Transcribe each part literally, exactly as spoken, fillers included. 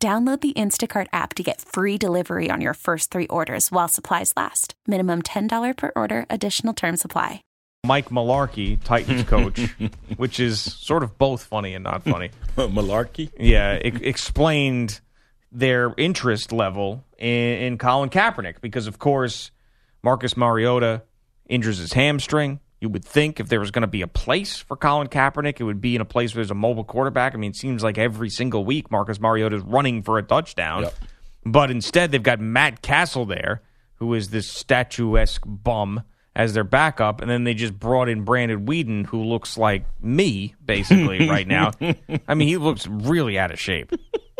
Download the Instacart app to get free delivery on your first three orders while supplies last. Minimum ten dollars per order. Additional terms apply. Mike Mularkey, Titans coach, which is sort of both funny and not funny. Mularkey? Yeah, it explained their interest level in, in Colin Kaepernick because, of course, Marcus Mariota injures his hamstring. You would think if there was going to be a place for Colin Kaepernick, it would be in a place where there's a mobile quarterback. I mean, it seems like every single week Marcus Mariota is running for a touchdown. Yep. But instead, they've got Matt Castle there, who is this statuesque bum, as their backup. And then they just brought in Brandon Weeden, who looks like me, basically, right now. I mean, he looks really out of shape.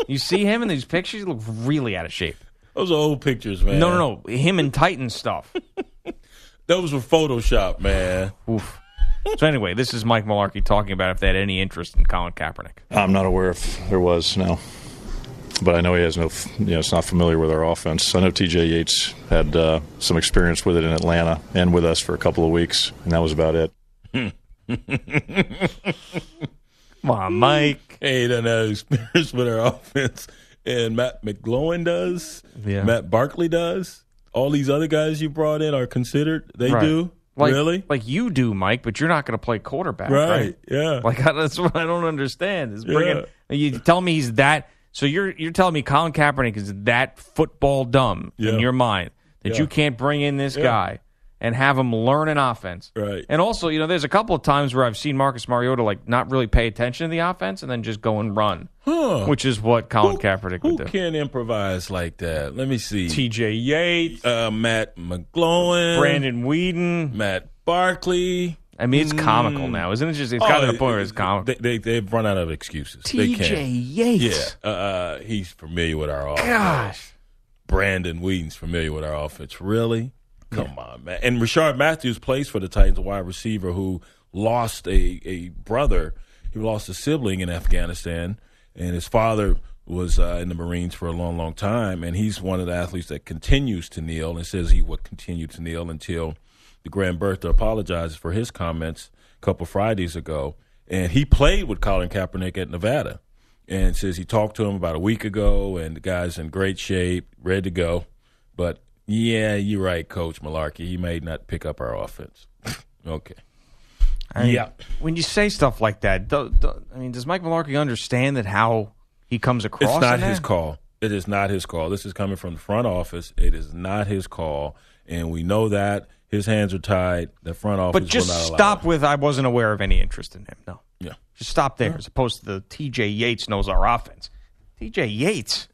You see him in these pictures, he looks really out of shape. Those are old pictures, man. No, no, no. Him and Titan stuff. Those were Photoshop, man. Oof. So anyway, this is Mike Mularkey talking about if they had any interest in Colin Kaepernick. I'm not aware if there was, no. But I know he has no, you know, it's not familiar with our offense. I know T J Yates had uh, some experience with it in Atlanta and with us for a couple of weeks, and that was about it. Come on, Mike. Hey, he doesn't have experience with our offense. And Matt McGloin does. Yeah. Matt Barkley does. All these other guys you brought in are considered. They right. do? Like, really? Like you do, Mike, but you're not going to play quarterback. Right, right? yeah. Like I, that's what I don't understand. Is bringing, yeah. You tell me he's that. So you're you're telling me Colin Kaepernick is that football dumb yeah. in your mind that yeah. you can't bring in this yeah. guy and have him learn an offense. Right. And also, you know, there's a couple of times where I've seen Marcus Mariota like not really pay attention to the offense and then just go and run, huh. which is what Colin who, Kaepernick would who do. Who can improvise like that? Let me see. T J Yates. Uh, Matt McGloin. Brandon Weeden. Matt Barkley. I mean, it's comical mm. now, isn't it? Just it's oh, gotten to the point where it's comical. They, they, they've run out of excuses. T J Yates. Yeah, uh, he's familiar with our offense. Gosh. Brandon Weeden's familiar with our offense. Really? Come yeah. on, man. And Rashard Matthews plays for the Titans, a wide receiver who lost a, a brother. He lost a sibling in Afghanistan, and his father was uh, in the Marines for a long, long time, and he's one of the athletes that continues to kneel and says he will continue to kneel until the Grand Bertha apologizes for his comments a couple Fridays ago. And he played with Colin Kaepernick at Nevada and says he talked to him about a week ago, and the guy's in great shape, ready to go, but yeah, you're right, Coach Mularkey. He may not pick up our offense. Okay. I mean, yeah. When you say stuff like that, do, do, I mean, does Mike Mularkey understand that how he comes across? It's not his call. It is not his call. This is coming from the front office. It is not his call, and we know that his hands are tied. The front office. But just will not stop allow with. I wasn't aware of any interest in him. No. Yeah. Just stop there, yeah. as opposed to the T J Yates knows our offense. T J Yates.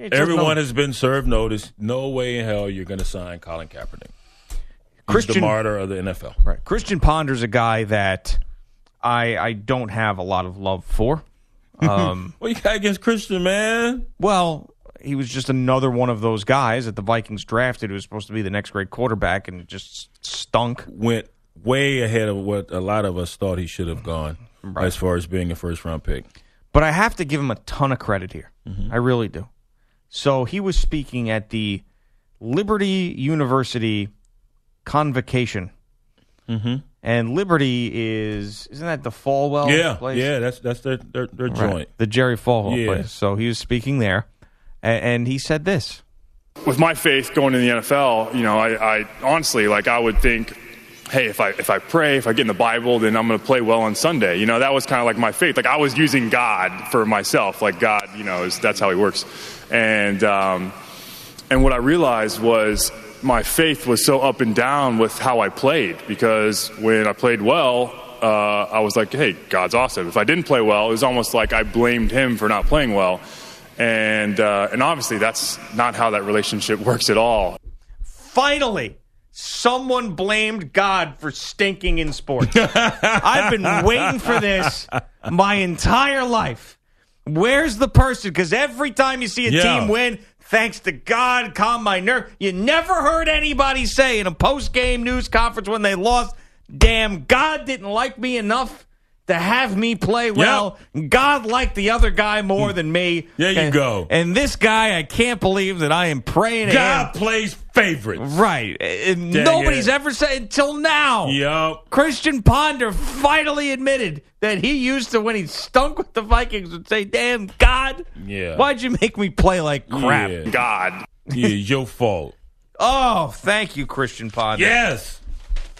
Everyone has been served notice. No way in hell you're going to sign Colin Kaepernick. Christian, he's the martyr of the N F L. Right. Christian Ponder's a guy that I I don't have a lot of love for. Um, what you got against Christian, man? Well, he was just another one of those guys that the Vikings drafted who was supposed to be the next great quarterback and just stunk. Went way ahead of what a lot of us thought he should have gone right. as far as being a first-round pick. But I have to give him a ton of credit here. Mm-hmm. I really do. So he was speaking at the Liberty University convocation. Mm-hmm. And Liberty is, isn't that the Falwell yeah, place? Yeah, that's that's their, their, their joint. Right. The Jerry Falwell yeah. place. So he was speaking there, and, and he said this. With my faith going in the N F L, you know, I, I honestly, like, I would think, hey, if I if I pray, if I get in the Bible, then I'm going to play well on Sunday. You know, that was kind of like my faith. Like, I was using God for myself. Like, God, you know, is, that's how he works. And um, and what I realized was my faith was so up and down with how I played, because when I played well, uh, I was like, hey, God's awesome. If I didn't play well, it was almost like I blamed him for not playing well. And uh, and obviously that's not how that relationship works at all. Finally, someone blamed God for stinking in sports. I've been waiting for this my entire life. Where's the person? Because every time you see a yeah. team win, thanks to God, calm my nerve. You never heard anybody say in a post-game news conference when they lost, damn, God didn't like me enough to have me play well. Yep. God liked the other guy more than me. There you and, go. And this guy, I can't believe that I am praying. God plays favorites. Right. And nobody's it. ever said until now. Yep. Christian Ponder finally admitted that he used to, when he stunk with the Vikings, would say, damn, God, yeah. why'd you make me play like crap? Yeah. God. Yeah, your fault. Oh, thank you, Christian Ponder. Yes.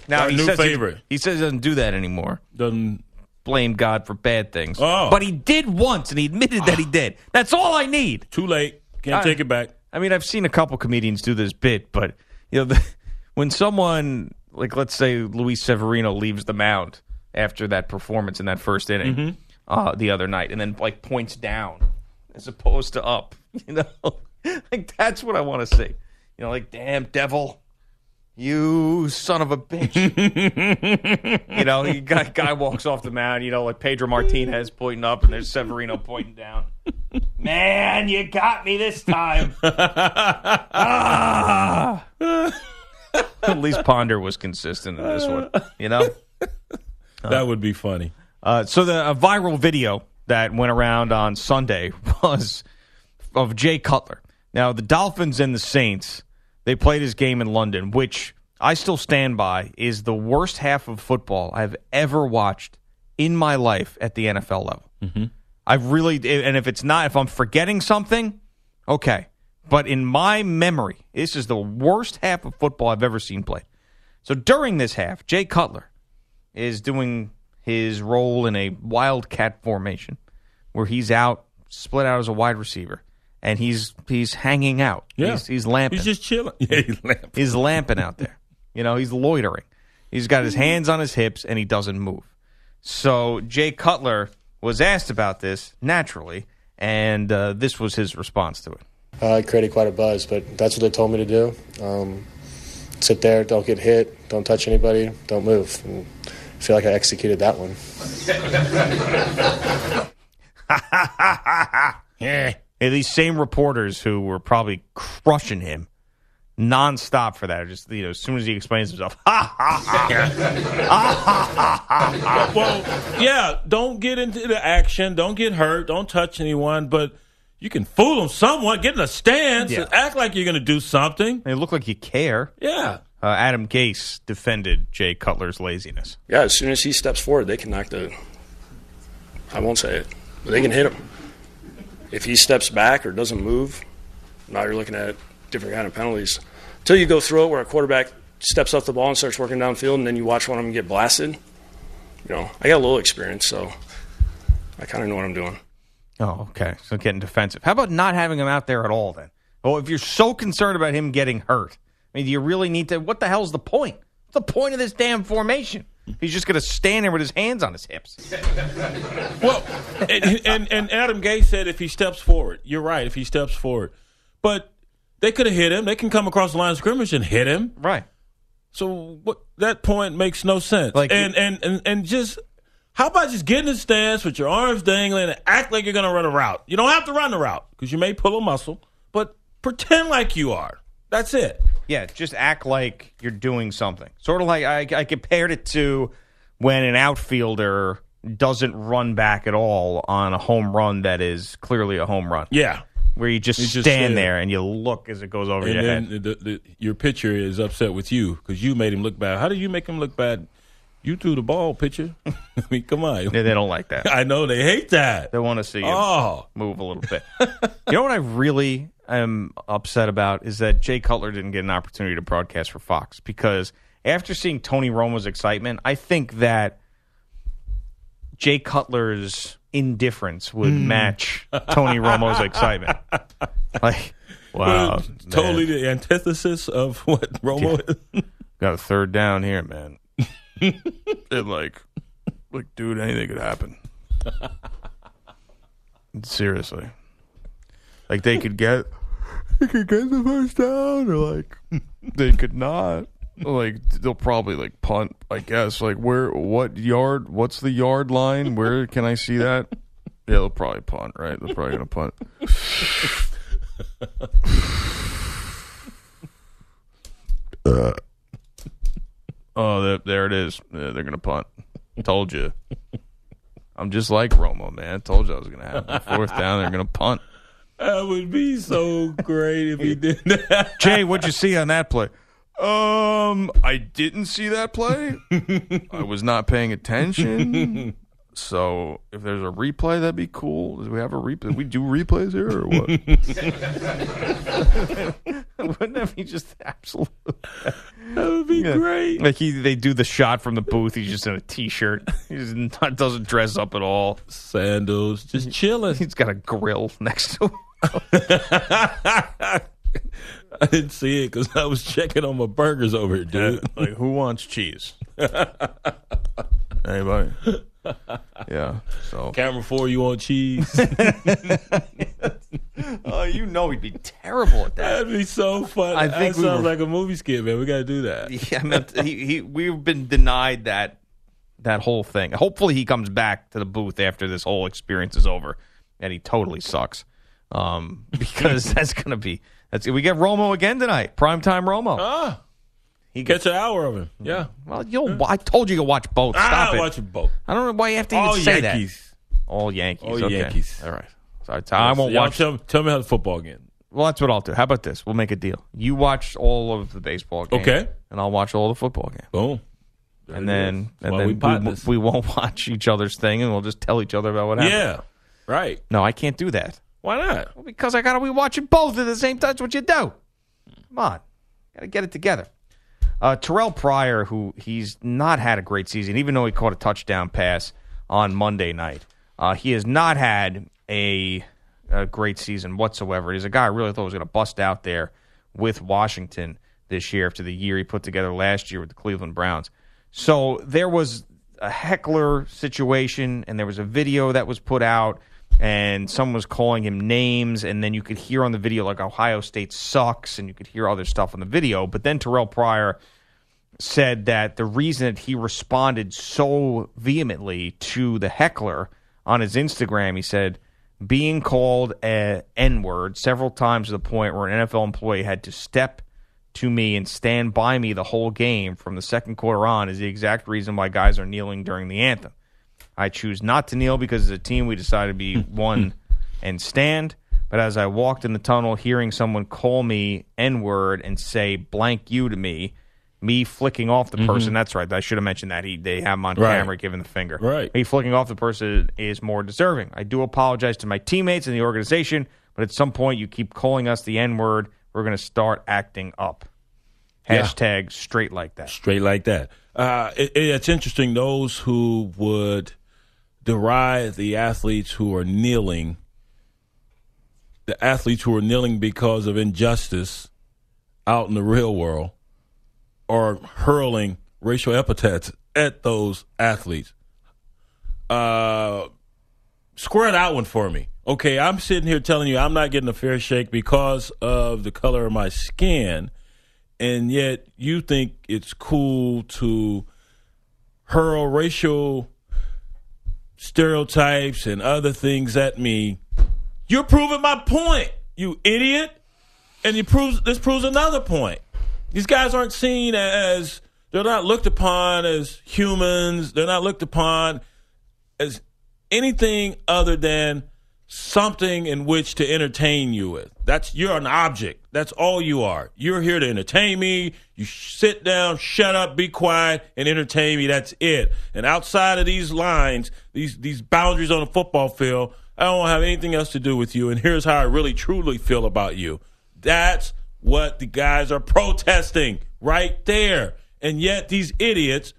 Now, Our he new says favorite. He, he says he doesn't do that anymore. Doesn't. Blame God for bad things. Oh. But he did once, and he admitted that he did. That's all I need. Too late. Can't I, take it back. I mean, I've seen a couple comedians do this bit, but you know, the, when someone, like let's say Luis Severino leaves the mound after that performance in that first inning mm-hmm. uh, the other night, and then like points down as opposed to up, you know, like that's what I want to see. You know, like, damn, devil. You son of a bitch. You know, you got, guy walks off the mound, you know, like Pedro Martinez pointing up and there's Severino pointing down. Man, you got me this time. ah. At least Ponder was consistent in this one, you know? That would be funny. Uh, so the a viral video that went around on Sunday was of Jay Cutler. Now, the Dolphins and the Saints... They played his game in London, which I still stand by is the worst half of football I've ever watched in my life at the N F L level. Mm-hmm. I really, and if it's not, if I'm forgetting something, okay. But in my memory, this is the worst half of football I've ever seen played. So during this half, Jay Cutler is doing his role in a wildcat formation where he's out, split out as a wide receiver. And he's he's hanging out. Yeah. He's, he's lamping. He's just chilling. Yeah, he's lamping. He's lamping out there. You know, he's loitering. He's got his hands on his hips, and he doesn't move. So Jay Cutler was asked about this, naturally, and uh, this was his response to it. Uh, I created quite a buzz, but that's what they told me to do. Um, sit there, don't get hit, don't touch anybody, don't move. And I feel like I executed that one. Yeah. And these same reporters who were probably crushing him nonstop for that, just you know, as soon as he explains himself, ha ha ha, ha, ha. Well, yeah, don't get into the action, don't get hurt, don't touch anyone, but you can fool them somewhat, get in a stance, yeah. and act like you're going to do something. They look like you care. Yeah. Uh, Adam Gase defended Jay Cutler's laziness. Yeah, as soon as he steps forward, they can knock the. I won't say it, but they can hit him. If he steps back or doesn't move, now you're looking at different kind of penalties. Until you go through it where a quarterback steps up the ball and starts working downfield and then you watch one of them get blasted. You know, I got a little experience, so I kind of know what I'm doing. Oh, okay. So getting defensive. How about not having him out there at all then? Well, if you're so concerned about him getting hurt, I mean, do you really need to – what the hell's the point? What's the point of this damn formation? He's just going to stand there with his hands on his hips. Well, and, and, and Adam Gase said if he steps forward. You're right, if he steps forward. But they could have hit him. They can come across the line of scrimmage and hit him. Right. So what, that point makes no sense. Like and, he, and, and, and just how about just get in the stance with your arms dangling and act like you're going to run a route? You don't have to run the route because you may pull a muscle, but pretend like you are. That's it. Yeah, just act like you're doing something. Sort of like I, I compared it to when an outfielder doesn't run back at all on a home run that is clearly a home run. Yeah. Where you just, you just stand there and you look as it goes over and your then head. The, the, your pitcher is upset with you because you made him look bad. How did you make him look bad? You threw the ball, pitcher. I mean, come on. They, they don't like that. I know. They hate that. They want to see you oh. move a little bit. You know what I really... I'm upset about is that Jay Cutler didn't get an opportunity to broadcast for Fox because after seeing Tony Romo's excitement, I think that Jay Cutler's indifference would mm. match Tony Romo's excitement. Like, wow. Totally man. The antithesis of what Romo yeah. is. Got a third down here, man. And like, like, dude, anything could happen. Seriously. Like, they could get they could get the first down, or, like, they could not. Like, they'll probably, like, punt, I guess. Like, where, what yard, what's the yard line? Where can I see that? Yeah, they'll probably punt, right? They're probably going to punt. uh, oh, there, there it is. Yeah, they're going to punt. Told you. I'm just like Romo, man. I told you I was going to happen. Fourth down, they're going to punt. That would be so great if he did that. Jay, what'd you see on that play? Um, I didn't see that play. I was not paying attention. So if there's a replay, that'd be cool. Do we have a replay? We do replays here or what? Wouldn't that be just absolute? That would be yeah. great. Like he, they do the shot from the booth. He's just in a t-shirt. He just not, doesn't dress up at all. Sandals, just chilling. He's got a grill next to him. I didn't see it because I was checking on my burgers over here, dude. Yeah, like, who wants cheese? Anybody? Yeah. So camera four, you want cheese? Oh, you know he'd be terrible at that. That'd be so funny. I think that we sounds were... like a movie skit, man. We gotta do that. Yeah, I mean, he, he, we've been denied that that whole thing. Hopefully, he comes back to the booth after this whole experience is over, and he totally sucks. Um, because that's gonna be that's we get Romo again tonight. Primetime Romo. Ah. He gets an hour of him. Yeah. Well, you'll. Yeah. I told you to watch both. Stop it. Watch both. I don't know why you have to even All say Yankees. that. All Yankees. All Yankees. All okay. Yankees. All right. Sorry, Tom. I won't so watch. Tell, tell me how the football game. Well, that's what I'll do. How about this? We'll make a deal. You watch all of the baseball game. Okay. And I'll watch all the football game. Boom. There and then, and then we, we, we won't watch each other's thing, and we'll just tell each other about what happened. Yeah. Right. No, I can't do that. Why not? Well, because I got to be watching both at the same time. That's what you do. Come on. Got to get it together. Uh, Terrell Pryor, who he's not had a great season, even though he caught a touchdown pass on Monday night. Uh, he has not had a, a great season whatsoever. He's a guy I really thought was going to bust out there with Washington this year after the year he put together last year with the Cleveland Browns. So there was a heckler situation, and there was a video that was put out, and someone was calling him names, and then you could hear on the video, like, Ohio State sucks, and you could hear other stuff on the video. But then Terrell Pryor said that the reason that he responded so vehemently to the heckler on his Instagram, he said, being called an N-word several times to the point where an N F L employee had to step to me and stand by me the whole game from the second quarter on is the exact reason why guys are kneeling during the anthem. I choose not to kneel because as a team we decided to be one and stand. But as I walked in the tunnel, hearing someone call me N-word and say blank you to me, me flicking off the person. Mm-hmm. That's right. I should have mentioned that. He, they have him on right. camera giving the finger. Right. Me flicking off the person is more deserving. I do apologize to my teammates and the organization, but at some point you keep calling us the N-word, we're going to start acting up. Hashtag yeah. straight like that. Straight like that. Uh, it, it's interesting. Those who would deride the athletes who are kneeling, the athletes who are kneeling because of injustice out in the real world are hurling racial epithets at those athletes. Uh, square that one for me. Okay, I'm sitting here telling you I'm not getting a fair shake because of the color of my skin, and yet you think it's cool to hurl racial stereotypes and other things at me. You're proving my point, you idiot. And you proves, this proves another point. These guys aren't seen as, they're not looked upon as humans. They're not looked upon as anything other than something in which to entertain you with. That's, you're an object. That's all you are. You're here to entertain me. You sit down, shut up, be quiet, and entertain me. That's it. And outside of these lines, these these boundaries on the football field, I don't have anything else to do with you, and here's how I really truly feel about you. That's what the guys are protesting right there. And yet these idiots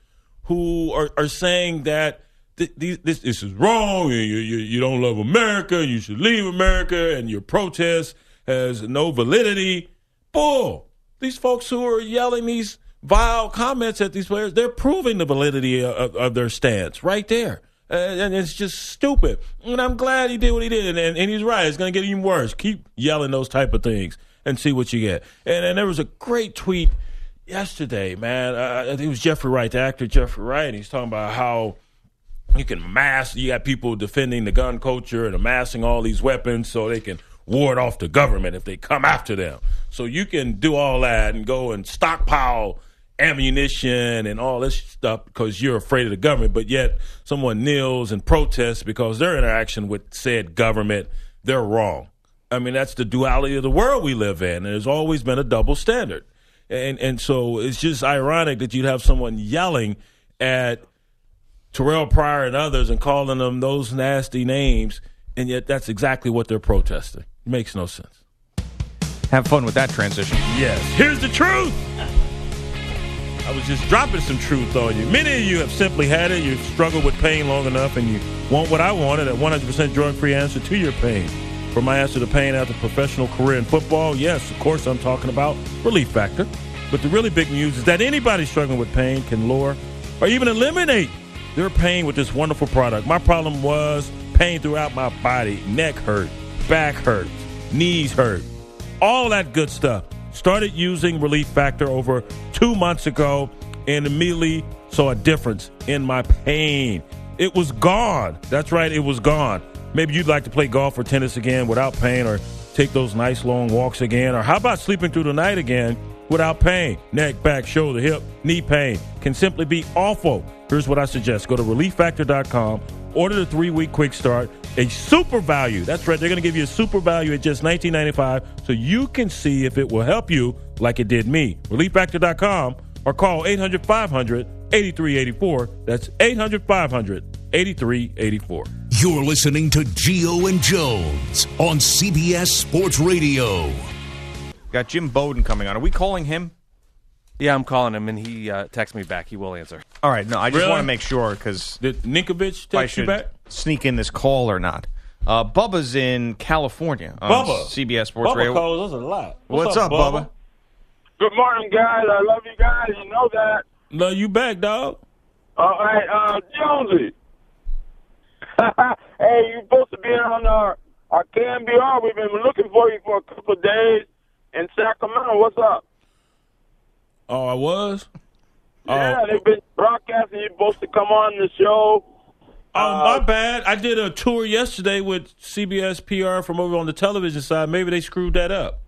who are, are saying that This, this, this is wrong, you, you, you don't love America, you should leave America, and your protest has no validity. Bull. These folks who are yelling these vile comments at these players, they're proving the validity of, of their stance right there. Uh, and it's just stupid. And I'm glad he did what he did, and, and he's right. It's going to get even worse. Keep yelling those type of things and see what you get. And, and there was a great tweet yesterday, man. Uh, I think it was Jeffrey Wright, the actor Jeffrey Wright, and he's talking about how you can mask. You got people defending the gun culture and amassing all these weapons so they can ward off the government if they come after them. So you can do all that and go and stockpile ammunition and all this stuff because you're afraid of the government, but yet someone kneels and protests because their interaction with said government, they're wrong. I mean, that's the duality of the world we live in, and there's always been a double standard. And and so it's just ironic that you'd have someone yelling at Terrell Pryor and others and calling them those nasty names, and yet that's exactly what they're protesting. It makes no sense. Have fun with that transition. Yes. Here's the truth. I was just dropping some truth on you. Many of you have simply had it. You've struggled with pain long enough, and you want what I wanted, a one hundred percent drug-free answer to your pain. For my answer to pain after professional career in football, yes, of course I'm talking about Relief Factor. But the really big news is that anybody struggling with pain can lower or even eliminate their pain with this wonderful product. My problem was pain throughout my body. Neck hurt, back hurt, knees hurt, all that good stuff. Started using Relief Factor over two months ago and immediately saw a difference in my pain. It was gone. That's right, it was gone. Maybe you'd like to play golf or tennis again without pain, or take those nice long walks again, or how about sleeping through the night again without pain? Neck, back, shoulder, hip, knee pain can simply be awful. Here's what I suggest. Go to relief factor dot com, order the three-week quick start, a super value. That's right. They're going to give you a super value at just nineteen ninety-five dollars so you can see if it will help you like it did me. relief factor dot com or call eight hundred, five hundred, eighty-three eighty-four. That's eight hundred, five hundred, eighty-three eighty-four. You're listening to Geo and Jones on C B S Sports Radio. Got Jim Bowden coming on. Are we calling him? Yeah, I'm calling him, and he uh, texts me back. He will answer. All right, no, I just really? want to make sure, because did Ninkovich text you back? Sneak in this call or not? Uh, Bubba's in California on Bubba. C B S Sports Bubba Radio. Bubba calls us a lot. What's, What's up, Bubba? Bubba? Good morning, guys. I love you guys. You know that. Love you back, dog. All right, uh, Jonesy. Hey, you're supposed to be on our our K M B R. We've been looking for you for a couple of days in Sacramento. What's up? Oh, I was? Yeah, uh, they've been broadcasting. You're supposed to come on the show. Oh, uh, my bad. I did a tour yesterday with C B S P R from over on the television side. Maybe they screwed that up.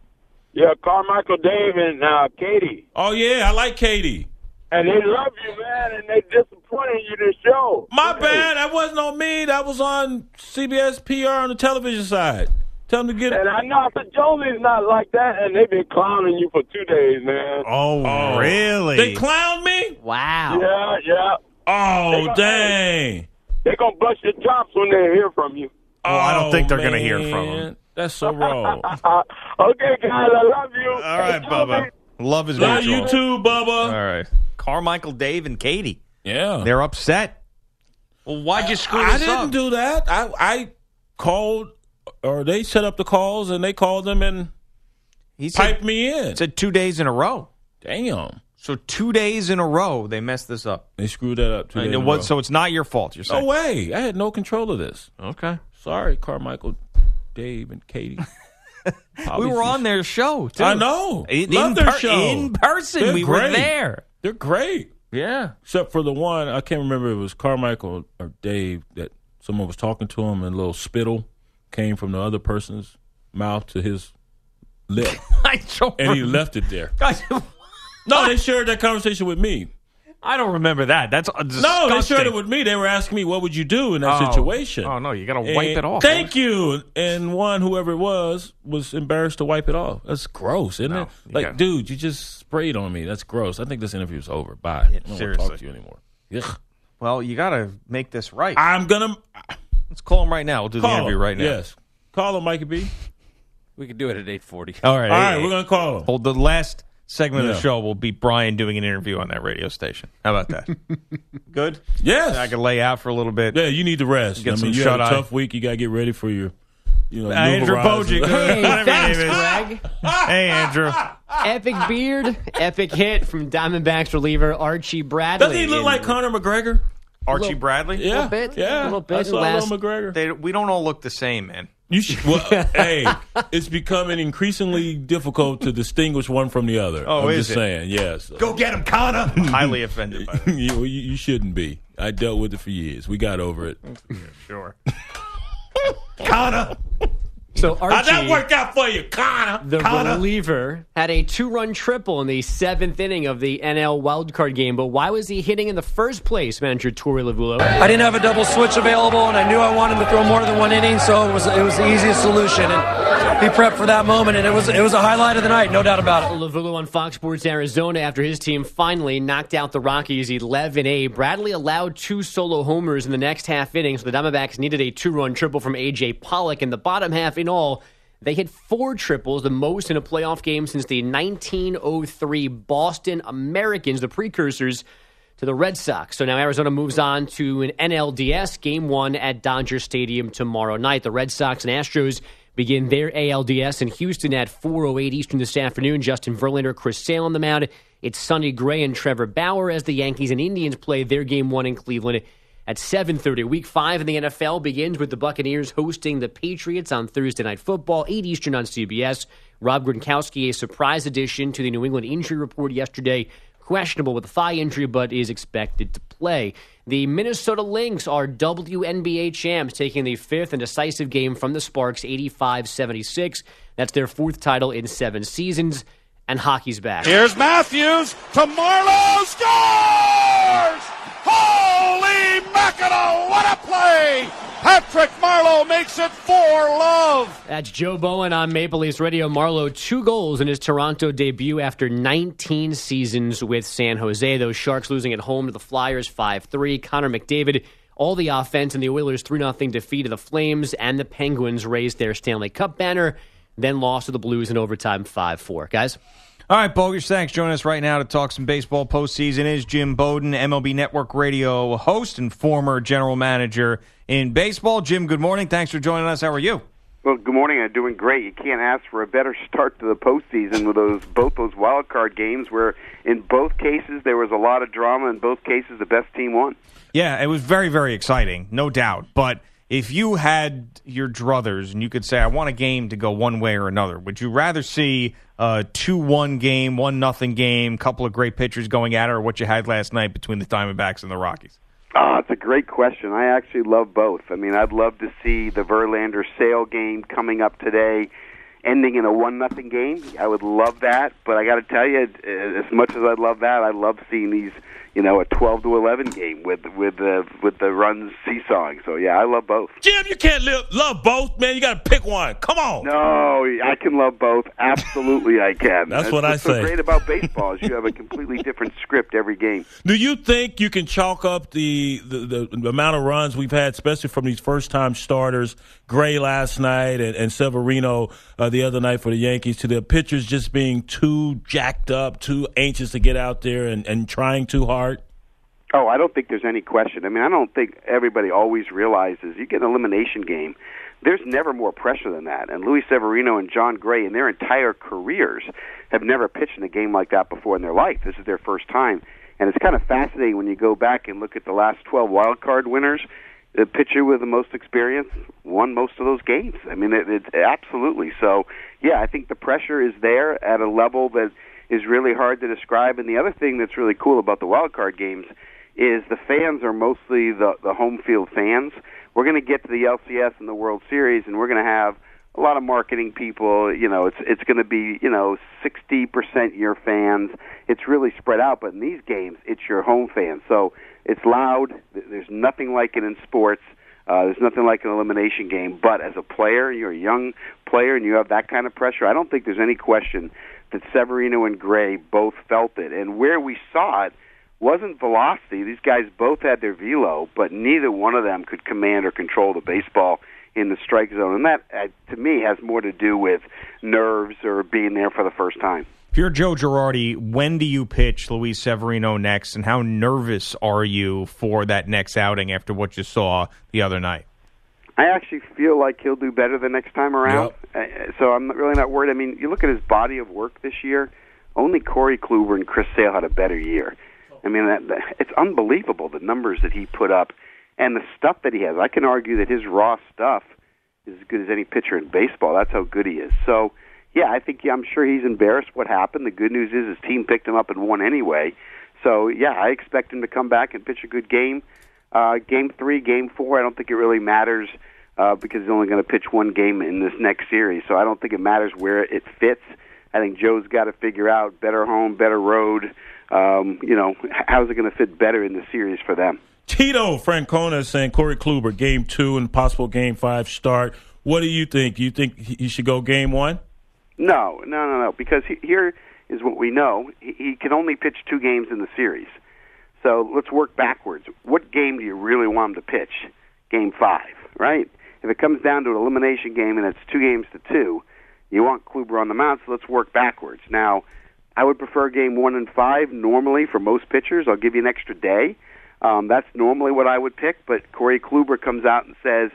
Yeah, Carmichael Dave and uh, Katie. Oh, yeah, I like Katie. And they love you, man, and they disappointed you this show. My hey. bad. I wasn't on me. I was on C B S P R on the television side. Tell them to get it. And I know the Jolie's not like that, and they've been clowning you for two days, man. Oh, oh really? They clowned me? Wow. Yeah, yeah. Oh, they gonna, dang. They're going to bust your chops when they hear from you. Oh, oh I don't think they're going to hear from them. That's so wrong. Okay, guys, I love you. All right, hey, Bubba. Love is mutual. Love you too, Bubba. All right. Carmichael, Dave, and Katie. Yeah. They're upset. Well, why'd you screw I, this I up? I didn't do that. I, I called, or they set up the calls, and they called them and he said, piped me in. Said two days in a row. Damn. So two days in a row, they messed this up. They screwed that up. Two days it in was, a row. So it's not your fault, you're saying? No way. I had no control of this. Okay. Sorry, Carmichael, Dave, and Katie. We were on their show, too. I know. In, Love in their per- show. In person. They're we great. were there. They're great. Yeah. Except for the one, I can't remember if it was Carmichael or Dave, that someone was talking to him and a little spittle came from the other person's mouth to his lip. I don't And remember. He left it there. No, they shared that conversation with me. I don't remember that. That's disgusting. No, they shared it with me. They were asking me, what would you do in that oh. situation? Oh, no, you got to wipe and it off. Thank you. And one, whoever it was, was embarrassed to wipe it off. That's gross, isn't no, it? Like, gotta... dude, you just sprayed on me. That's gross. I think this interview's over. Bye. Yeah, I don't seriously. want to talk to you anymore. Ugh. Well, you got to make this right. I'm going to. Let's call him right now. We'll do call the interview him. right now. Yes. Call him, Mikey B. We can do it at eight forty. All right. All right, eight, we're going to call him. Hold the last segment yeah. of the show will be Brian doing an interview on that radio station. How about that? Good? Yes. I can lay out for a little bit. Yeah, you need to rest. Get I some mean, you had a tough week. You got to get ready for your, you know, Andrew Bojic. Hey, thanks, Greg. Hey, Andrew. Epic beard, epic hit from Diamondbacks reliever Archie Bradley. Doesn't he look like Conor McGregor? Archie little, Bradley? Yeah. A little bit. Yeah. A little bit. That's last, McGregor. They, we don't all look the same, man. You should, well, hey, it's becoming increasingly difficult to distinguish one from the other. Oh, I'm is just it? saying, yes. Go get him, Connor. I'm highly offended by that. you, you shouldn't be. I dealt with it for years. We got over it. Yeah, sure. Connor. So Archie, how'd that work out for you, Connor? The Connor. reliever had a two-run triple in the seventh inning of the N L wildcard game, but why was he hitting in the first place, manager Torey Lavulo? I didn't have a double switch available, and I knew I wanted to throw more than one inning, so it was it was the easiest solution. And he prepped for that moment, and it was it was a highlight of the night, no doubt about it. Lavulo on Fox Sports Arizona after his team finally knocked out the Rockies eleven to eight. Bradley allowed two solo homers in the next half inning, so the Diamondbacks needed a two-run triple from A J. Pollock in the bottom half. In all, they hit four triples, the most in a playoff game since the nineteen oh three Boston Americans, the precursors to the Red Sox. So now Arizona moves on to an N L D S game one at Dodger Stadium tomorrow night. The Red Sox and Astros begin their A L D S in Houston at four oh eight Eastern this afternoon. Justin Verlander, Chris Sale on the mound. It's Sonny Gray and Trevor Bauer as the Yankees and Indians play their game one in Cleveland at seven thirty. Week five in the N F L begins with the Buccaneers hosting the Patriots on Thursday Night Football, eight Eastern on C B S. Rob Gronkowski, a surprise addition to the New England injury report yesterday, questionable with a thigh injury, but is expected to play. The Minnesota Lynx are W N B A champs, taking the fifth and decisive game from the Sparks, eighty-five seventy-six. That's their fourth title in seven seasons, and hockey's back. Here's Matthews to Marlowe, scores! Holy mackerel, what a play! Patrick Marlowe makes it for love. That's Joe Bowen on Maple Leafs Radio. Marlowe, two goals in his Toronto debut after nineteen seasons with San Jose. Those Sharks losing at home to the Flyers five three. Connor McDavid, all the offense, and the Oilers three nothing defeat of the Flames, and the Penguins raised their Stanley Cup banner, then lost to the Blues in overtime five four. Guys? All right, Bogus, thanks. Joining us right now to talk some baseball postseason is Jim Bowden, M L B Network Radio host and former general manager in baseball. Jim, good morning. Thanks for joining us. How are you? Well, good morning. I'm doing great. You can't ask for a better start to the postseason with those both those wild card games where in both cases there was a lot of drama. In both cases, the best team won. Yeah, it was very, very exciting, no doubt. But if you had your druthers and you could say, I want a game to go one way or another, would you rather see a two one game, one nothing game, couple of great pitchers going at it, or what you had last night between the Diamondbacks and the Rockies? Oh, it's a great question. I actually love both. I mean, I'd love to see the Verlander-Sale game coming up today ending in a one nothing game. I would love that, but I got to tell you, as much as I love that, I love seeing these, you know, a twelve to eleven game with with the uh, with the runs seesawing. So yeah, I love both. Jim, you can't live, love both, man. You got to pick one. Come on. No, I can love both. Absolutely, I can. That's, That's what I say. What's so great about baseball is you have a completely different script every game. Do you think you can chalk up the the, the amount of runs we've had, especially from these first time starters, Gray last night and, and Severino uh, the other night for the Yankees, to the pitchers just being too jacked up, too anxious to get out there and, and trying too hard? Oh, I don't think there's any question. I mean, I don't think everybody always realizes you get an elimination game. There's never more pressure than that. And Luis Severino and John Gray in their entire careers have never pitched in a game like that before in their life. This is their first time. And it's kind of fascinating when you go back and look at the last twelve wild card winners. The pitcher with the most experience won most of those games. I mean, it, it, absolutely. So, yeah, I think the pressure is there at a level that is really hard to describe. And the other thing that's really cool about the wild card games is the fans are mostly the, the home field fans. We're going to get to the L C S and the World Series, and we're going to have a lot of marketing people. You know, it's it's going to be, you know, sixty percent your fans. It's really spread out, but in these games, it's your home fans. So it's loud. There's nothing like it in sports. Uh, there's nothing like an elimination game. But as a player, you're a young player, and you have that kind of pressure, I don't think there's any question that Severino and Gray both felt it. And where we saw it wasn't velocity. These guys both had their velo, but neither one of them could command or control the baseball in the strike zone. And that, uh, to me, has more to do with nerves or being there for the first time. If you're Joe Girardi, when do you pitch Luis Severino next, and how nervous are you for that next outing after what you saw the other night? I actually feel like he'll do better the next time around, yep. So I'm really not worried. I mean, you look at his body of work this year, only Corey Kluber and Chris Sale had a better year. I mean, that, that, it's unbelievable, the numbers that he put up and the stuff that he has. I can argue that his raw stuff is as good as any pitcher in baseball. That's how good he is. So, yeah, I think yeah, I'm sure he's embarrassed what happened. The good news is his team picked him up and won anyway. So, yeah, I expect him to come back and pitch a good game. Uh, game three, game four, I don't think it really matters uh, because he's only going to pitch one game in this next series. So I don't think it matters where it fits. I think Joe's got to figure out better home, better road. Um, you know, how's it going to fit better in the series for them? Tito Francona is saying Corey Kluber, game two and possible game five start. What do you think? You think he should go game one? No, no, no, no, because he, here is what we know. He, he can only pitch two games in the series. So let's work backwards. What game do you really want him to pitch? Game five, right? If it comes down to an elimination game and it's two games to two, you want Kluber on the mound, so let's work backwards. Now, I would prefer game one and five normally for most pitchers. I'll give you an extra day. Um, that's normally what I would pick, but Corey Kluber comes out and says,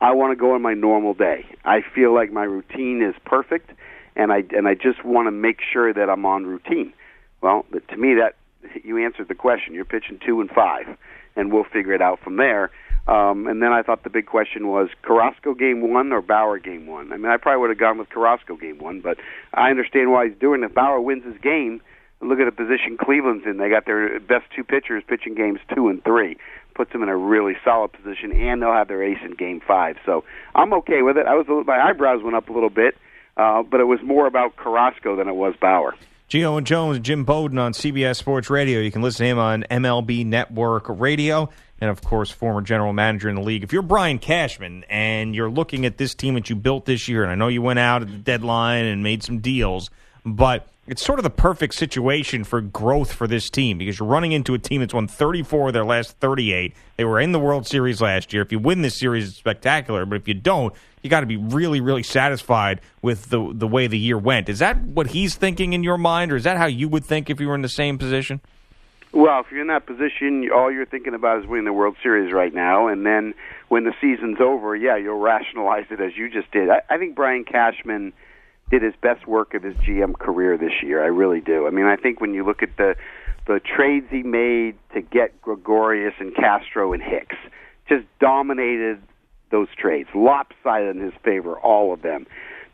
I want to go on my normal day. I feel like my routine is perfect, and I and I just want to make sure that I'm on routine. Well, to me, that you answered the question. You're pitching two and five, and we'll figure it out from there. Um, and then I thought the big question was Carrasco game one or Bauer game one. I mean, I probably would have gone with Carrasco game one, but I understand why he's doing it. If Bauer wins his game, look at the position Cleveland's in. They got their best two pitchers pitching games two and three. Puts them in a really solid position, and they'll have their ace in game five. So I'm okay with it. I was a little, my eyebrows went up a little bit, uh, but it was more about Carrasco than it was Bauer. Gio and Jones, Jim Bowden on C B S Sports Radio. You can listen to him on M L B Network Radio. And, of course, former general manager in the league. If you're Brian Cashman and you're looking at this team that you built this year, and I know you went out at the deadline and made some deals, but it's sort of the perfect situation for growth for this team because you're running into a team that's won thirty-four of their last thirty-eight. They were in the World Series last year. If you win this series, it's spectacular, but if you don't, you got to be really, really satisfied with the the way the year went. Is that what he's thinking in your mind, or is that how you would think if you were in the same position? Well, if you're in that position, all you're thinking about is winning the World Series right now, and then when the season's over, yeah, you'll rationalize it as you just did. I, I think Brian Cashman did his best work of his G M career this year. I really do. I mean, I think when you look at the the trades he made to get Gregorius and Castro and Hicks, just dominated those trades, lopsided in his favor, all of them.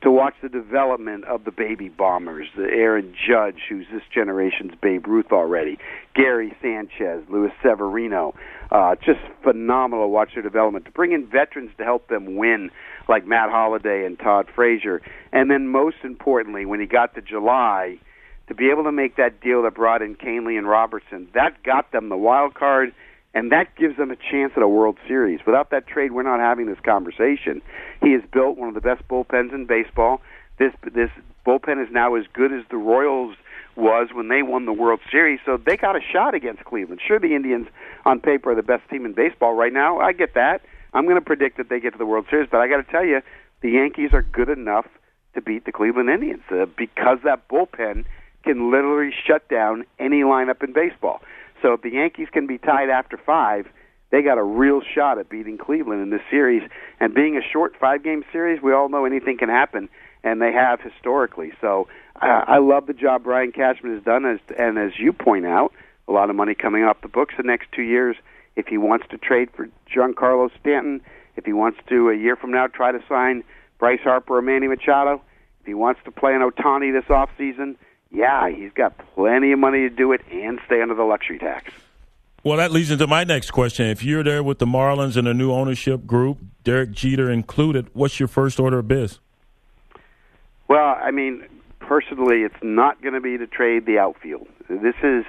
To watch the development of the baby bombers, the Aaron Judge, who's this generation's Babe Ruth already, Gary Sanchez, Luis Severino, uh, just phenomenal to watch their development. To bring in veterans to help them win, like Matt Holliday and Todd Frazier. And then most importantly, when he got to July, to be able to make that deal that brought in Canley and Robertson, that got them the wild card, and that gives them a chance at a World Series. Without that trade, we're not having this conversation. He has built one of the best bullpens in baseball. This this bullpen is now as good as the Royals was when they won the World Series, so they got a shot against Cleveland. Sure, the Indians on paper are the best team in baseball right now. I get that. I'm going to predict that they get to the World Series, but I got to tell you, the Yankees are good enough to beat the Cleveland Indians uh, because that bullpen can literally shut down any lineup in baseball. So if the Yankees can be tied after five, they got a real shot at beating Cleveland in this series. And being a short five-game series, we all know anything can happen, and they have historically. So uh, I love the job Brian Cashman has done, as, and as you point out, a lot of money coming off the books the next two years. If he wants to trade for Giancarlo Stanton, if he wants to, a year from now, try to sign Bryce Harper or Manny Machado, if he wants to play an Ohtani this offseason, yeah, he's got plenty of money to do it and stay under the luxury tax. Well, that leads into my next question. If you're there with the Marlins and the new ownership group, Derek Jeter included, what's your first order of biz? Well, I mean, personally, it's not going to be to trade the outfield. This is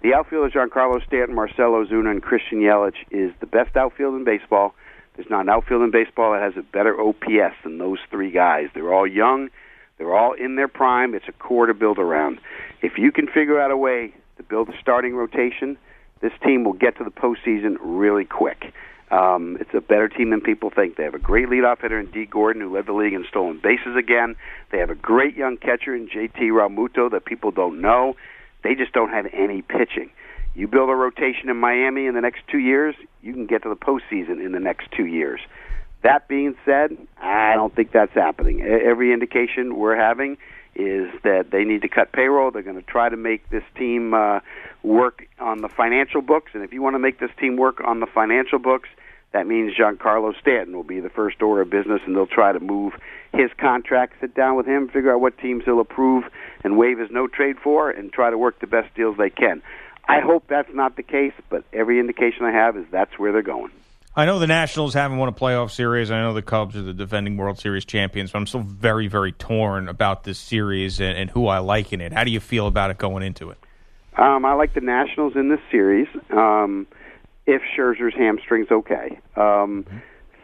the outfield is Giancarlo Stanton, Marcell Ozuna, and Christian Yelich is the best outfield in baseball. There's not an outfield in baseball that has a better O P S than those three guys. They're all young. They're all in their prime. It's a core to build around. If you can figure out a way to build a starting rotation, this team will get to the postseason really quick. Um, it's a better team than people think. They have a great leadoff hitter in Dee Gordon, who led the league in stolen bases again. They have a great young catcher in J T Realmuto that people don't know. They just don't have any pitching. You build a rotation in Miami in the next two years, you can get to the postseason in the next two years. That being said, I don't think that's happening. Every indication we're having is that they need to cut payroll. They're going to try to make this team uh, work on the financial books. And if you want to make this team work on the financial books, that means Giancarlo Stanton will be the first order of business, and they'll try to move his contract, sit down with him, figure out what teams he'll approve and waive his no trade for, and try to work the best deals they can. I hope that's not the case, but every indication I have is that's where they're going. I know the Nationals haven't won a playoff series. I know the Cubs are the defending World Series champions, but I'm still very, very torn about this series and, and who I like in it. How do you feel about it going into it? Um, I like the Nationals in this series, um, if Scherzer's hamstring's okay. Um, mm-hmm.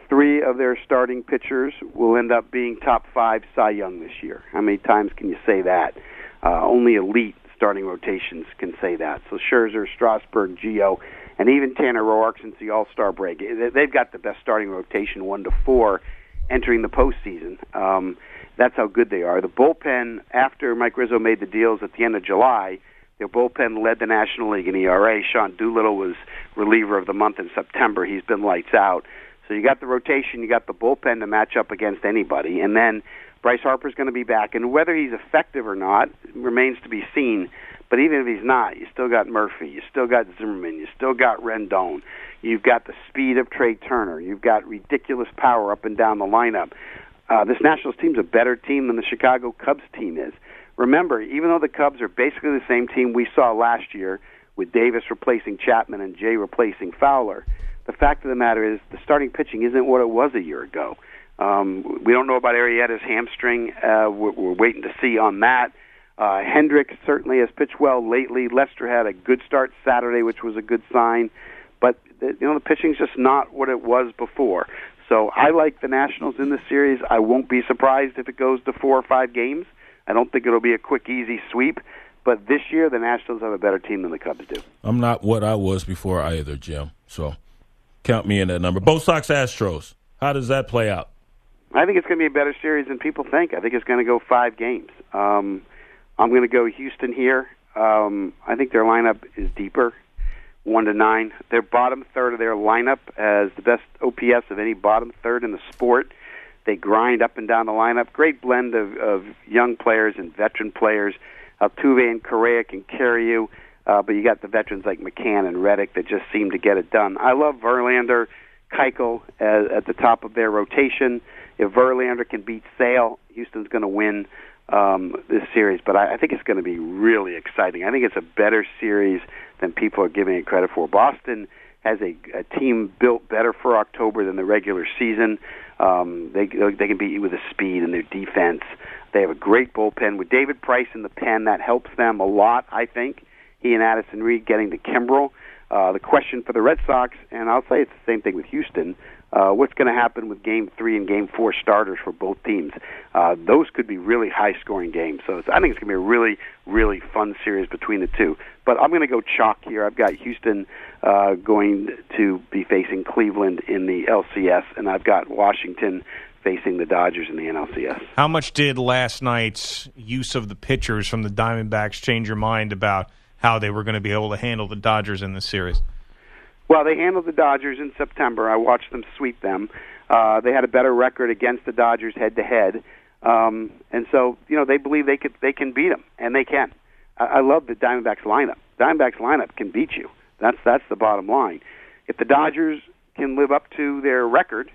Three of their starting pitchers will end up being top five Cy Young this year. How many times can you say that? Uh, only elite starting rotations can say that. So Scherzer, Strasburg, Gio, and even Tanner Roark since the All-Star break. They've got the best starting rotation, one to four, entering the postseason. Um, that's how good they are. The bullpen, after Mike Rizzo made the deals at the end of July, their bullpen led the National League in E R A. Sean Doolittle was reliever of the month in September. He's been lights out. So you got the rotation, you got the bullpen to match up against anybody. And then Bryce Harper's going to be back. And whether he's effective or not remains to be seen. But even if he's not, you still got Murphy, you still got Zimmerman, you still got Rendon. You've got the speed of Trey Turner. You've got ridiculous power up and down the lineup. Uh, this Nationals team's a better team than the Chicago Cubs team is. Remember, even though the Cubs are basically the same team we saw last year with Davis replacing Chapman and Jay replacing Fowler, the fact of the matter is the starting pitching isn't what it was a year ago. Um, we don't know about Arrieta's hamstring. Uh, we're, we're waiting to see on that. Uh, Hendricks certainly has pitched well lately. Lester had a good start Saturday, which was a good sign. But, you know, the pitching's just not what it was before. So I like the Nationals in this series. I won't be surprised if it goes to four or five games. I don't think it'll be a quick, easy sweep. But this year, the Nationals have a better team than the Cubs do. I'm not what I was before either, Jim. So count me in that number. Both Sox, Astros. How does that play out? I think it's going to be a better series than people think. I think it's going to go five games. Um, I'm going to go Houston here. Um, I think their lineup is deeper, one to nine. Their bottom third of their lineup has the best O P S of any bottom third in the sport. They grind up and down the lineup. Great blend of, of young players and veteran players. Altuve and Correa can carry you, uh, but you got the veterans like McCann and Reddick that just seem to get it done. I love Verlander, Keuchel as, at the top of their rotation. If Verlander can beat Sale, Houston's going to win um, this series. But I, I think it's going to be really exciting. I think it's a better series than people are giving it credit for. Boston has a, a team built better for October than the regular season. Um, they they can beat you with the speed and their defense. They have a great bullpen. With David Price in the pen, that helps them a lot, I think. He and Addison Reed getting to Kimbrel. Uh, the question for the Red Sox, and I'll say it's the same thing with Houston, uh, what's going to happen with Game three and Game four starters for both teams? Uh, those could be really high-scoring games. So it's, I think it's going to be a really, really fun series between the two. But I'm going to go chalk here. I've got Houston uh, going to be facing Cleveland in the L C S, and I've got Washington facing the Dodgers in the N L C S. How much did last night's use of the pitchers from the Diamondbacks change your mind about how they were going to be able to handle the Dodgers in this series? Well, they handled the Dodgers in September. I watched them sweep them. Uh, they had a better record against the Dodgers head-to-head. Um, and so, you know, they believe they could, they can beat them, and they can. I, I love the Diamondbacks lineup. Diamondbacks lineup can beat you. That's that's the bottom line. If the Dodgers can live up to their record,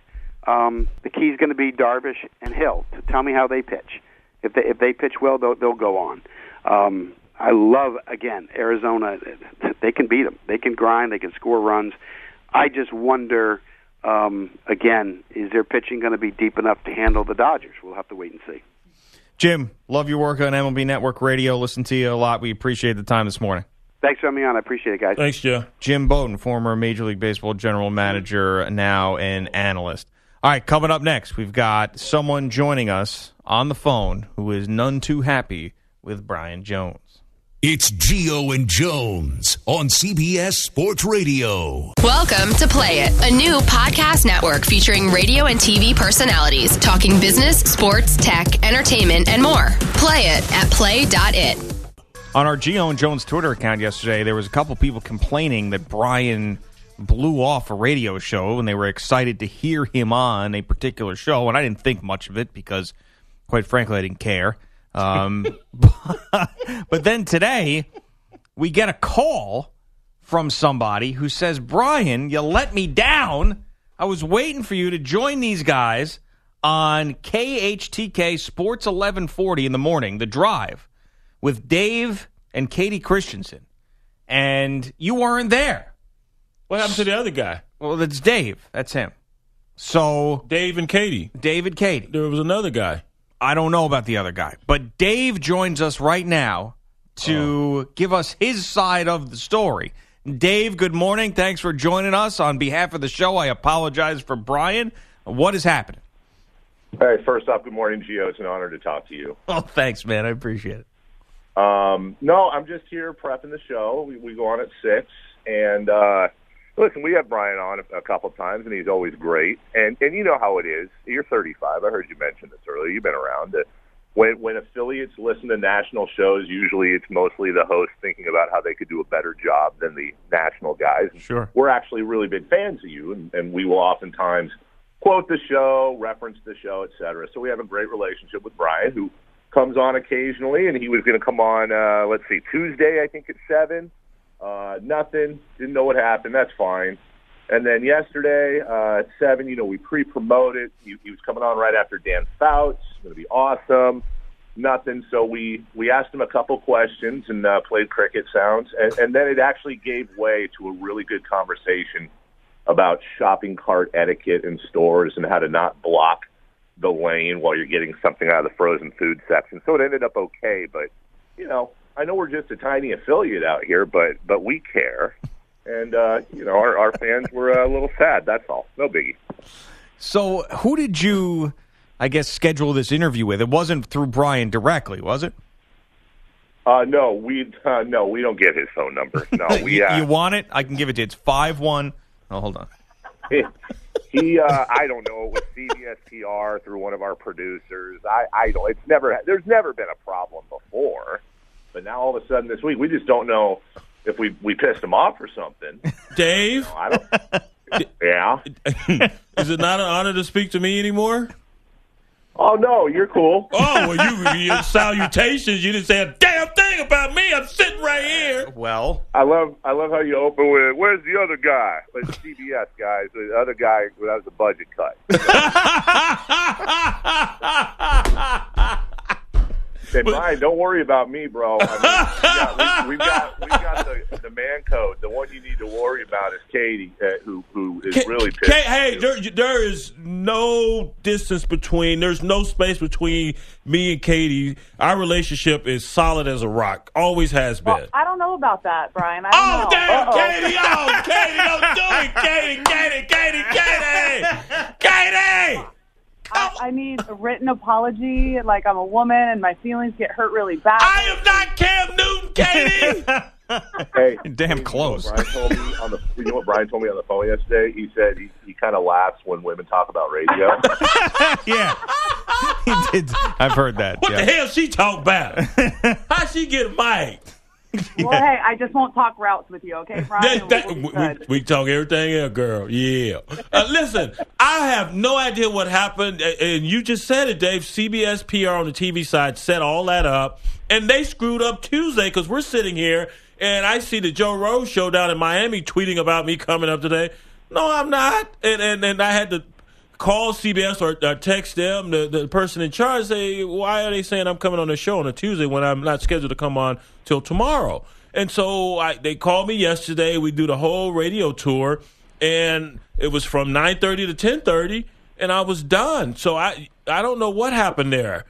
um, the key is going to be Darvish and Hill. So tell me how they pitch. If they, if they pitch well, they'll, they'll go on. Um I love, again, Arizona. They can beat them. They can grind. They can score runs. I just wonder, um, again, is their pitching going to be deep enough to handle the Dodgers? We'll have to wait and see. Jim, love your work on M L B Network Radio. Listen to you a lot. We appreciate the time this morning. Thanks for having me on. I appreciate it, guys. Thanks, Jim. Jim Bowden, former Major League Baseball general manager, now an analyst. All right, coming up next, we've got someone joining us on the phone who is none too happy with Brian Jones. It's Gio and Jones on C B S Sports Radio. Welcome to Play It, a new podcast network featuring radio and T V personalities talking business, sports, tech, entertainment, and more. Play it at play dot it. On our Gio and Jones Twitter account yesterday, there was a couple people complaining that Brian blew off a radio show and they were excited to hear him on a particular show. And I didn't think much of it because, quite frankly, I didn't care. um, but, but then today, we get a call from somebody who says, Brian, you let me down. I was waiting for you to join these guys on K H T K Sports eleven forty in the morning, The Drive, with Dave and Katie Christensen. and you weren't there. What happened to the other guy? Well, that's Dave. That's him. So Dave and Katie. Dave and Katie. There was another guy. I don't know about the other guy, but Dave joins us right now to oh. give us his side of the story. Dave, good morning. Thanks for joining us. On behalf of the show, I apologize for Brian. What is happening? Hey, first off, good morning, Gio. It's an honor to talk to you. Oh, thanks, man. I appreciate it. Um, no, I'm just here prepping the show. We, we go on at six, and uh, listen, we have Brian on a, a couple times, and he's always great. And and you know how it is. You're thirty-five. I heard you mention this earlier. You've been around. When when affiliates listen to national shows, usually it's mostly the host thinking about how they could do a better job than the national guys. Sure, we're actually really big fans of you, and, and we will oftentimes quote the show, reference the show, et cetera. So we have a great relationship with Brian, who comes on occasionally, and he was going to come on, uh, let's see, Tuesday, I think, at seven. Uh, nothing. Didn't know what happened. That's fine. And then yesterday uh, at seven, you know, we pre-promoted. He, he was coming on right after Dan Fouts. It's going to be awesome. Nothing. So we, we asked him a couple questions and uh, played cricket sounds, and, and then it actually gave way to a really good conversation about shopping cart etiquette in stores and how to not block the lane while you're getting something out of the frozen food section. So it ended up okay, but, you know, I know we're just a tiny affiliate out here, but but we care. And, uh, you know, our, our fans were a little sad, that's all. No biggie. So who did you, I guess, schedule this interview with? It wasn't through Brian directly, was it? Uh, no, we uh, no, we don't get his phone number. No, we. you, uh, you want it? I can give it to you. It's five one. Oh, hold on. It, he, uh, I don't know, it was C B S P R through one of our producers. I, I don't, it's never, there's never been a problem before, but now all of a sudden this week, we just don't know if we, we pissed him off or something. Dave? You know, I don't, yeah. Is it not an honor to speak to me anymore? Oh, no, you're cool. Oh, well, you, your salutations, you didn't say a damn thing about me. I'm sitting right here. Well. I love I love how you open with, where's the other guy? Like C B S, guys. The other guy, well, that was a budget cut. Say, Brian, don't worry about me, bro. I mean, we've got, we've, we've got, we've got the, the man code. The one you need to worry about is Katie, uh, who who is K- really pissed. K- hey, there, there is no distance between. There's no space between me and Katie. Our relationship is solid as a rock. Always has been. Well, I don't know about that, Brian. I don't oh, know. damn, Uh-oh. Katie! Oh, Katie! Don't do it, Katie! Katie! Katie! Katie! Katie! I, I need a written apology, like I'm a woman and my feelings get hurt really bad. I am not Cam Newton, Katie! Hey, damn close. You know, Brian told me on the, you know what Brian told me on the phone yesterday? He said he, he kind of laughs when women talk about radio. Yeah. He did. I've heard that. What yeah. the hell she talk about? How'd she get mic'd? Yeah. Well, hey, I just won't talk routes with you, okay, Brian? That, that, we, we, we talk everything else, girl. Yeah. Uh, listen, I have no idea what happened, and you just said it, Dave. C B S P R on the T V side set all that up, and they screwed up Tuesday because we're sitting here, and I see the Joe Rose show down in Miami tweeting about me coming up today. No, I'm not. And and, and I had to call C B S or, or text them, the, the person in charge, say, why are they saying I'm coming on the show on a Tuesday when I'm not scheduled to come on till tomorrow? And so I, they called me yesterday. We do the whole radio tour, and it was from nine thirty to ten thirty, and I was done. So I I don't know what happened there.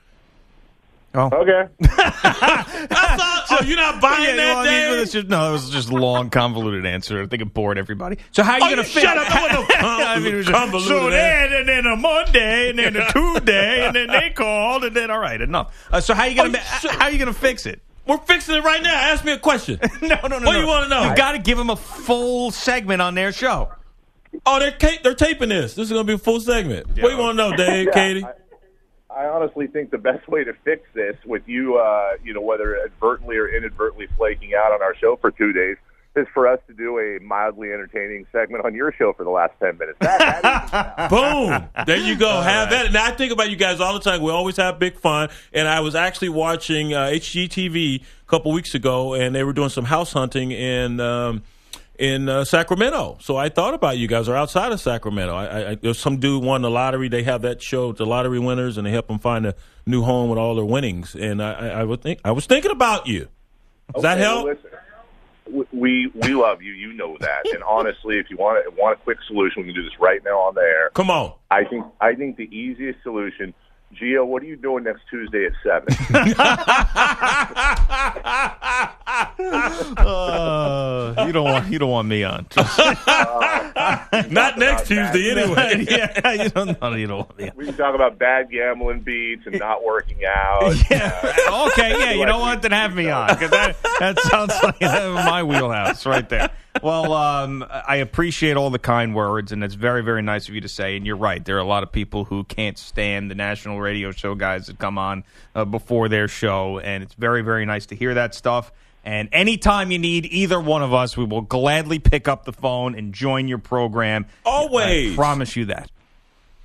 Oh. Okay. I thought, oh, you're not buying yeah, that, well, Dave? Just, no, it was just a long, convoluted answer. I think it bored everybody. So how are you oh, going to fit? Shut up. No, I mean, it was convoluted. So then, and then a Monday, and then a Tuesday, and then they called, and then, all right, enough. Uh, so how are you going to oh, fix it? We're fixing it right now. Ask me a question. no, no, no. What no. do you want to know? You got to give them a full segment on their show. Oh, they're, they're taping this. This is going to be a full segment. Yeah. What do you want to know, Dave, yeah, Katie? I- I honestly think the best way to fix this with you, uh, you know, whether advertently or inadvertently flaking out on our show for two days, is for us to do a mildly entertaining segment on your show for the last ten minutes. That, that Boom. There you go. All have right. that. And I think about you guys all the time. We always have big fun. And I was actually watching uh, H G T V a couple weeks ago, and they were doing some house hunting in um, in uh, Sacramento. So I thought about you guys are outside of Sacramento. I, I, there's some dude won the lottery. They have that show, the lottery winners, and they help them find a new home with all their winnings. And I, I, I, would think, I was thinking about you. Does okay, that help? Listen. we we love you. You know that. And honestly, if you want to, want a quick solution, we can do this right now on the air. Come on. I think I think the easiest solution. Gio, what are you doing next Tuesday at seven? uh, you don't want you don't want me on. uh, Not next Tuesday anyway. Yeah, you don't, no, you don't want me on. We can talk about bad gambling beats and not working out. Yeah. Uh, okay, yeah, you know what? Then have me on, because that, that sounds like my wheelhouse right there. Well, um, I appreciate all the kind words, and it's very, very nice of you to say. And you're right. There are a lot of people who can't stand the national radio show guys that come on uh, before their show, and it's very, very nice to hear that stuff. And anytime you need either one of us, we will gladly pick up the phone and join your program. Always. I promise you that.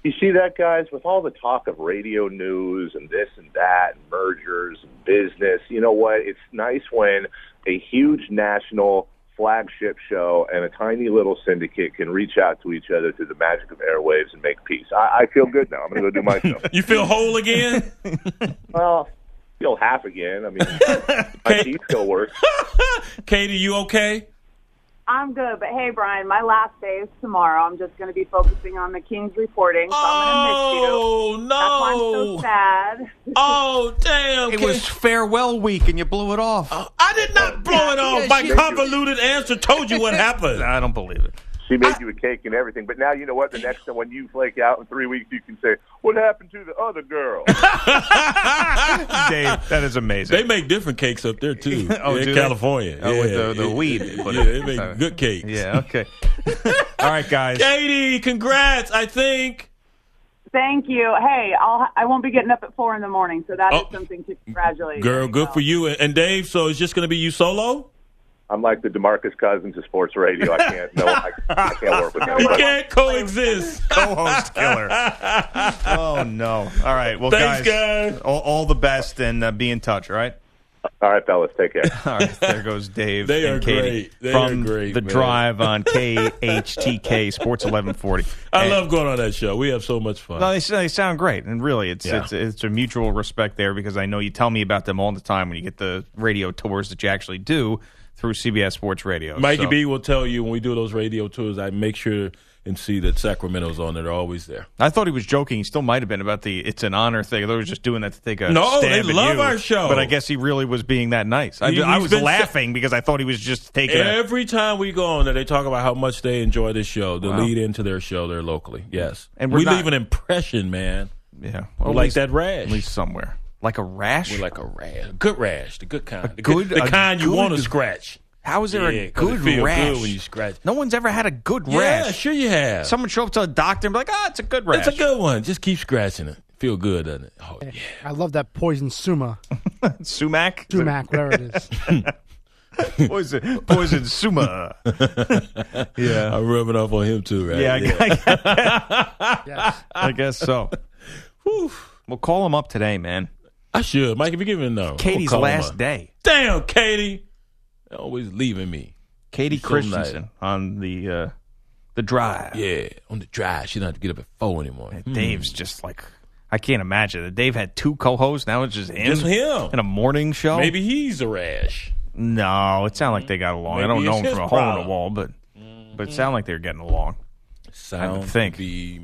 You see that, guys? With all the talk of radio news and this and that and mergers and business, you know what? It's nice when a huge national flagship show and a tiny little syndicate can reach out to each other through the magic of airwaves and make peace. I, I feel good now. I'm going to go do my show. You feel whole again? Well, I feel half again. I mean, my teeth still work. Katie, you okay? I'm good, but hey, Brian, my last day is tomorrow. I'm just going to be focusing on the Kings reporting, so oh, I'm going to miss you. Oh, no. That's why I'm so sad. Oh, damn. It Katie. was farewell week, and you blew it off. Uh, I did not blow yeah, it off. Yeah, my convoluted you. answer told you what happened. I don't believe it. She made I, you a cake and everything, but now you know what? The next time when you flake out in three weeks, you can say, what happened to the other girl? Dave, that is amazing. They make different cakes up there, too, oh, in California. Oh, yeah, with the, the yeah, weed. They put yeah, it. They make good cakes. Yeah, okay. All right, guys. Katie, congrats, I think. Thank you. Hey, I'll, I won't be getting up at four in the morning, so that oh, is something to congratulate Girl, you good know. for you. And, Dave, so it's just going to be you solo? I'm like the DeMarcus Cousins of sports radio. I can't no, I, I can't work with anybody. You can't coexist. Co-host killer. Oh, no. All right. Well, Thanks, guys, guys. All, all the best, and uh, be in touch, all right? All right, fellas. Take care. All right. There goes Dave they and are Katie great. They from are great, The man. Drive on K H T K Sports eleven forty. I and, love going on that show. We have so much fun. No, they, they sound great, and really, it's, yeah. it's it's a mutual respect there, because I know you tell me about them all the time when you get the radio tours that you actually do through C B S Sports Radio. Mikey so. B will tell you when we do those radio tours, I make sure and see that Sacramento's on it. They're always there. I thought he was joking. He still might have been about the it's an honor thing. They were just doing that to take a no, stab at you. No, they love our show. But I guess he really was being that nice. I, he, I was laughing sa- because I thought he was just taking Every a- time we go on there, they talk about how much they enjoy this show, the wow. lead into their show there locally. Yes. And we not- leave an impression, man. Yeah. Well, like least, that rash. At least somewhere. Like a rash? We're like a rash. Good rash. The good kind. The, good, the kind you want to scratch. How is there yeah, a good rash? Good when you scratch. No one's ever had a good yeah, rash. Yeah, sure you have. Someone show up to a doctor and be like, ah, oh, it's a good rash. It's a good one. Just keep scratching it. Feel good, doesn't it? Oh, yeah. I love that poison suma. Sumac? Sumac, whatever it is. poison poison suma. Yeah. I'm rubbing off on him too, right? Yeah, I, yeah. I, yes. I guess so. Whew. Well, call him up today, man. I should. Mike, if you give him a no. Katie's we'll last day. Damn, Katie. They're always leaving me. Katie so Christensen nice. on the uh, the drive. Yeah, on the drive. She doesn't have to get up at four anymore. And Dave's mm. just like, I can't imagine it. Dave had two co-hosts. Now it's just him. Just him. In a morning show. Maybe he's a rash. No, it sounded like they got along. Maybe I don't know him from a problem. hole in the wall, but, mm-hmm. but it sounded like they were getting along. Sound I would think.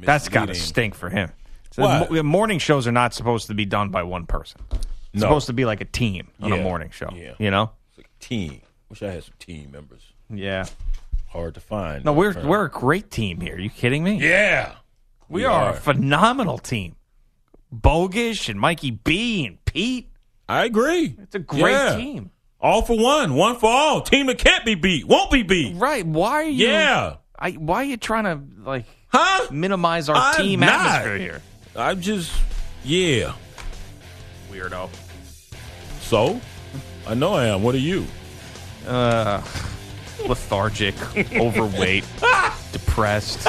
That's got to stink for him. So the morning shows are not supposed to be done by one person. It's no. supposed to be like a team on yeah. a morning show. Yeah. You know? It's like a team. Wish I had some team members. Yeah. Hard to find. No, we're we're a great team here. Are you kidding me? Yeah. We, we are, are a phenomenal team. Bogish and Mikey B and Pete. I agree. It's a great yeah. team. All for one. One for all. Team that can't be beat. Won't be beat. Right. Why are you Yeah. I, why are you trying to like huh? minimize our I'm team not. atmosphere here? I'm just, yeah. Weirdo. So? I know I am. What are you? Uh, lethargic, overweight, depressed,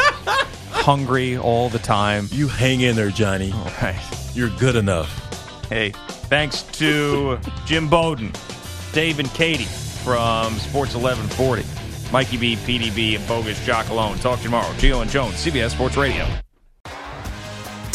hungry all the time. You hang in there, Johnny. All right. You're good enough. Hey, thanks to Jim Bowden, Dave and Katie from Sports eleven forty, Mikey B, P D B, and Bogus Jock Alone. Talk tomorrow. Gio and Jones, C B S Sports Radio.